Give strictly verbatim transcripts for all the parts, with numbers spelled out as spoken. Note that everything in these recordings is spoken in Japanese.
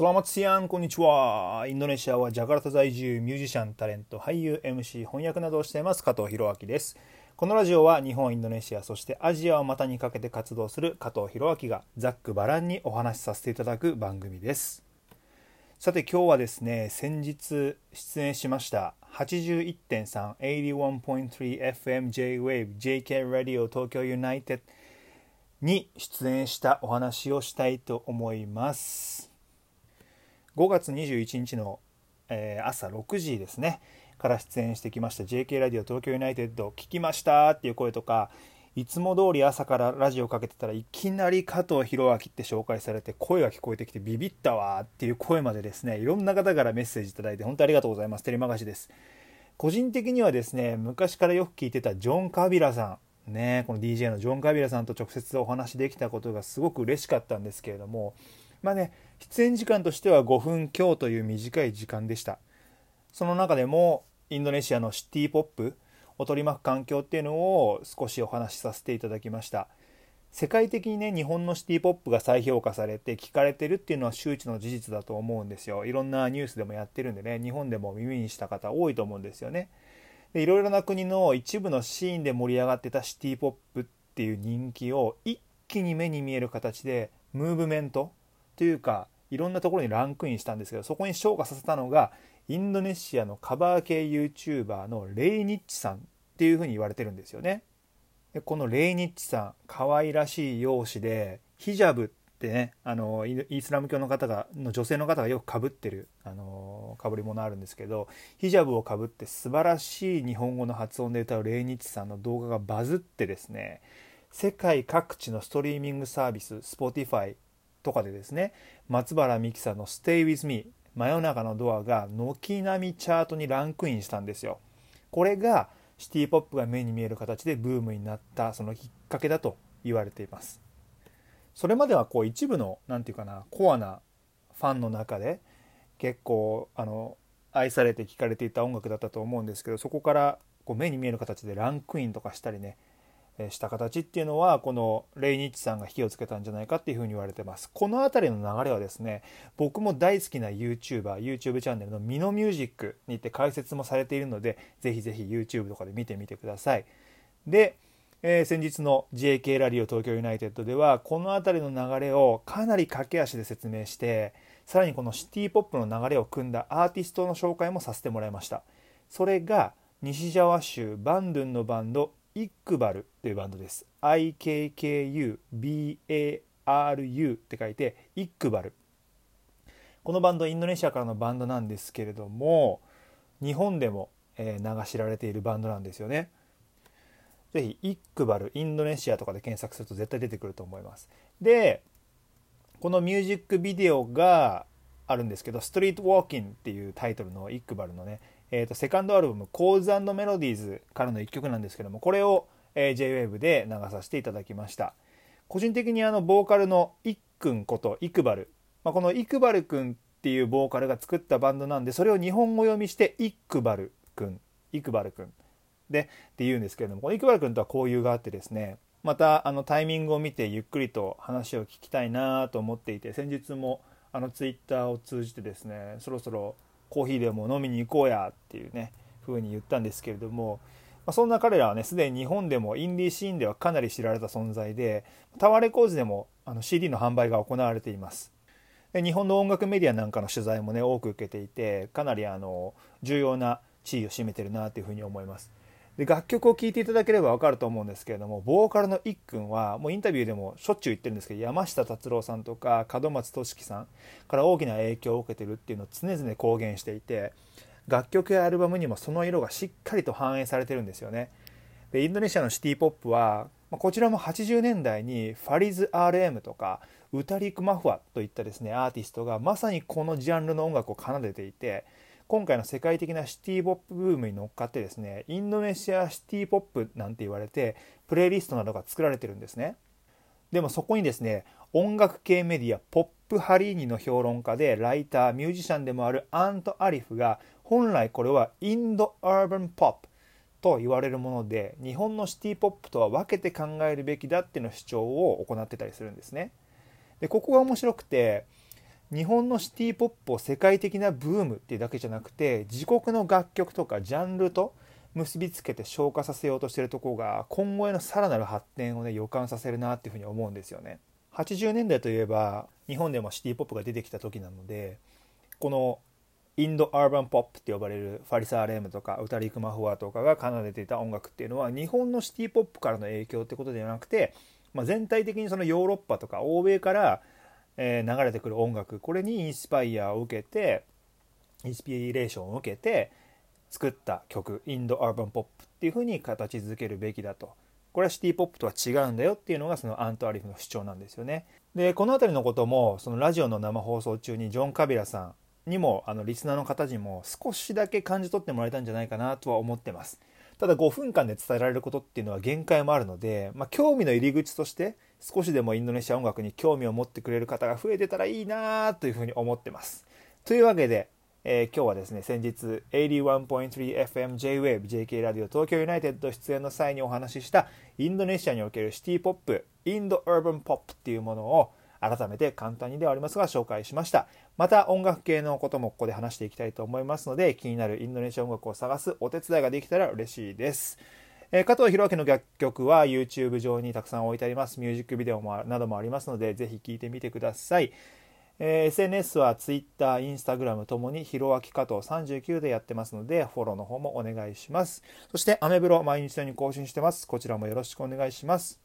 スラマツヤン、こんにちは。インドネシアはジャカルタ在住、ミュージシャン、タレント、俳優、エムシー、翻訳などをしています加藤弘明です。このラジオは日本、インドネシア、そしてアジアを股にかけて活動する加藤弘明がざっくばらんにお話しさせていただく番組です。さて今日はですね、先日出演しました はちじゅういってんさん、はちじゅういってんさん エフエム J-Wave ジェイケー Radio 東京ユナイテッドに出演したお話をしたいと思います。ごがつにじゅういちにちの、えー、朝ろくじですねから出演してきました ジェイケー ラディオ東京ユナイテッド聞きましたっていう声とか、いつも通り朝からラジオかけてたらいきなり加藤弘明って紹介されて声が聞こえてきてビビったわっていう声までですね、いろんな方からメッセージいただいて本当にありがとうございます。テレマガシです。個人的にはですね、昔からよく聞いてたジョン・カビラさんね、この ディージェー のジョン・カビラさんと直接お話できたことがすごく嬉しかったんですけれども、まあね、出演時間としてはごふんきょうという短い時間でした。その中でもインドネシアのシティポップを取り巻く環境っていうのを少しお話しさせていただきました。世界的にね、日本のシティポップが再評価されて聞かれてるっていうのは周知の事実だと思うんですよ。いろんなニュースでもやってるんでね、日本でも耳にした方多いと思うんですよね。で、いろいろな国の一部のシーンで盛り上がってたシティポップっていう人気を一気に目に見える形でムーブメントというか、いろんなところにランクインしたんですけど、そこに昇華させたのがインドネシアのカバー系 YouTuber のレイニッチさんっていう風に言われてるんですよね。で、このレイニッチさん、可愛らしい容姿でヒジャブってね、あのイスラム教の方がの女性の方がよくかぶってるあのかぶり物あるんですけど、ヒジャブをかぶって素晴らしい日本語の発音で歌うレイニッチさんの動画がバズってですね、世界各地のストリーミングサービス Spotifyとかでですね、松原みきさんの Stay with me 真夜中のドアが軒並みチャートにランクインしたんですよ。これがシティポップが目に見える形でブームになったそのきっかけだと言われています。それまではこう一部のなんていうかな、コアなファンの中で結構あの愛されて聴かれていた音楽だったと思うんですけど、そこからこう目に見える形でランクインとかしたりねした形っていうのは、このレイニッチさんが火をつけたんじゃないかっていうふうに言われてます。このあたりの流れはですね、僕も大好きな YouTuber、YouTube チャンネルのミノミュージックに行って解説もされているので、ぜひぜひ YouTube とかで見てみてください。で、えー、先日の ジェイケー ラリオ東京ユナイテッドではこのあたりの流れをかなり駆け足で説明して、さらにこのシティポップの流れを組んだアーティストの紹介もさせてもらいました。それが西ジャワ州バンドゥンのバンドイックバルというバンドです。 アイケーケーユービーエーアールユー って書いてイックバル。このバンドインドネシアからのバンドなんですけれども、日本でも名が知られているバンドなんですよね。ぜひイックバルインドネシアとかで検索すると絶対出てくると思います。で、このミュージックビデオがあるんですけど、ストリートウォーキンっていうタイトルのイックバルのね、えー、とセカンドアルバム「Chords and Melodies」からのいっきょくなんですけども、これを、えー、J-Wave で流させていただきました。個人的にあのボーカルのイックンことイクバル、まあ、このイクバルくんっていうボーカルが作ったバンドなんで、それを日本語読みしてイックバルくんイクバルくんでっていうんですけれども、このイクバルくんとは交友があってですね、またあのタイミングを見てゆっくりと話を聞きたいなと思っていて、先日もあのツイッターを通じてですね、そろそろコーヒーでも飲みに行こうやっていうね風に言ったんですけれども、まあ、そんな彼らはね、すでに日本でもインディーシーンではかなり知られた存在で、タワーレコーズでもあの シーディー の販売が行われています。で、日本の音楽メディアなんかの取材もね多く受けていて、かなりあの重要な地位を占めてるなという風に思います。で、楽曲を聴いていただければ分かると思うんですけれども、ボーカルのイックンはもうインタビューでもしょっちゅう言ってるんですけど、山下達郎さんとか門松俊樹さんから大きな影響を受けてるっていうのを常々公言していて、楽曲やアルバムにもその色がしっかりと反映されてるんですよね。で、インドネシアのシティポップはこちらもはちじゅうねんだいにファリズ アールエム とかウタリクマフワといったですねアーティストがまさにこのジャンルの音楽を奏でていて、今回の世界的なシティポップブームに乗っかってですね、インドネシアシティポップなんて言われてプレイリストなどが作られてるんですね。でもそこにですね、音楽系メディアポップハリーニの評論家でライター、ミュージシャンでもあるアント・アリフが、本来これはインドアーバンポップと言われるもので、日本のシティポップとは分けて考えるべきだっていうの主張を行ってたりするんですね。で、ここが面白くて、日本のシティポップを世界的なブームっていうだけじゃなくて、自国の楽曲とかジャンルと結びつけて昇華させようとしているところが、今後へのさらなる発展をね予感させるなっていうふうに思うんですよね。はちじゅうねんだいといえば日本でもシティポップが出てきた時なので、このインドアーバンポップって呼ばれるファリサー・レームとかウタリク・マフワとかが奏でていた音楽っていうのは、日本のシティポップからの影響ってことではなくて、まあ、全体的にそのヨーロッパとか欧米から流れてくる音楽、これにインスパイアを受けてインスピレーションを受けて作った曲、インドアーバンポップっていう風に形づけるべきだと。これはシティポップとは違うんだよっていうのがそのアントアリフの主張なんですよね。でこの辺りのこともそのラジオの生放送中にジョン・カビラさんにもあのリスナーの方にも少しだけ感じ取ってもらえたんじゃないかなとは思ってます。ただごふんかんで伝えられることっていうのは限界もあるので、まあ、興味の入り口として少しでもインドネシア音楽に興味を持ってくれる方が増えてたらいいなというふうに思ってます。というわけで、えー、今日はですね、先日 はちじゅういってんさんエフエム J-Wave ジェイケー ラジオ東京ユナイテッド出演の際にお話ししたインドネシアにおけるシティポップ、インドアーバンポップっていうものを改めて簡単にではありますが紹介しました。また音楽系のこともここで話していきたいと思いますので、気になるインドネシア音楽を探すお手伝いができたら嬉しいです。えー、加藤弘明の楽曲は YouTube 上にたくさん置いてあります。ミュージックビデオもなどもありますので、ぜひ聴いてみてください。えー、エスエヌエス は Twitter、Instagram ともにひろあき加藤さんじゅうきゅうでやってますので、フォローの方もお願いします。そしてアメブロ毎日のように更新してます。こちらもよろしくお願いします。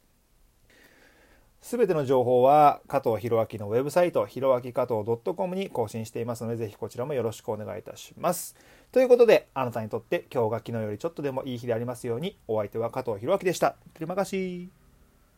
すべての情報は加藤ひろあきのウェブサイト、ひろあき加藤 ドットコム に更新していますので、ぜひこちらもよろしくお願いいたします。ということで、あなたにとって今日が昨日よりちょっとでもいい日でありますように。お相手は加藤ひろあきでした。テルマガシー。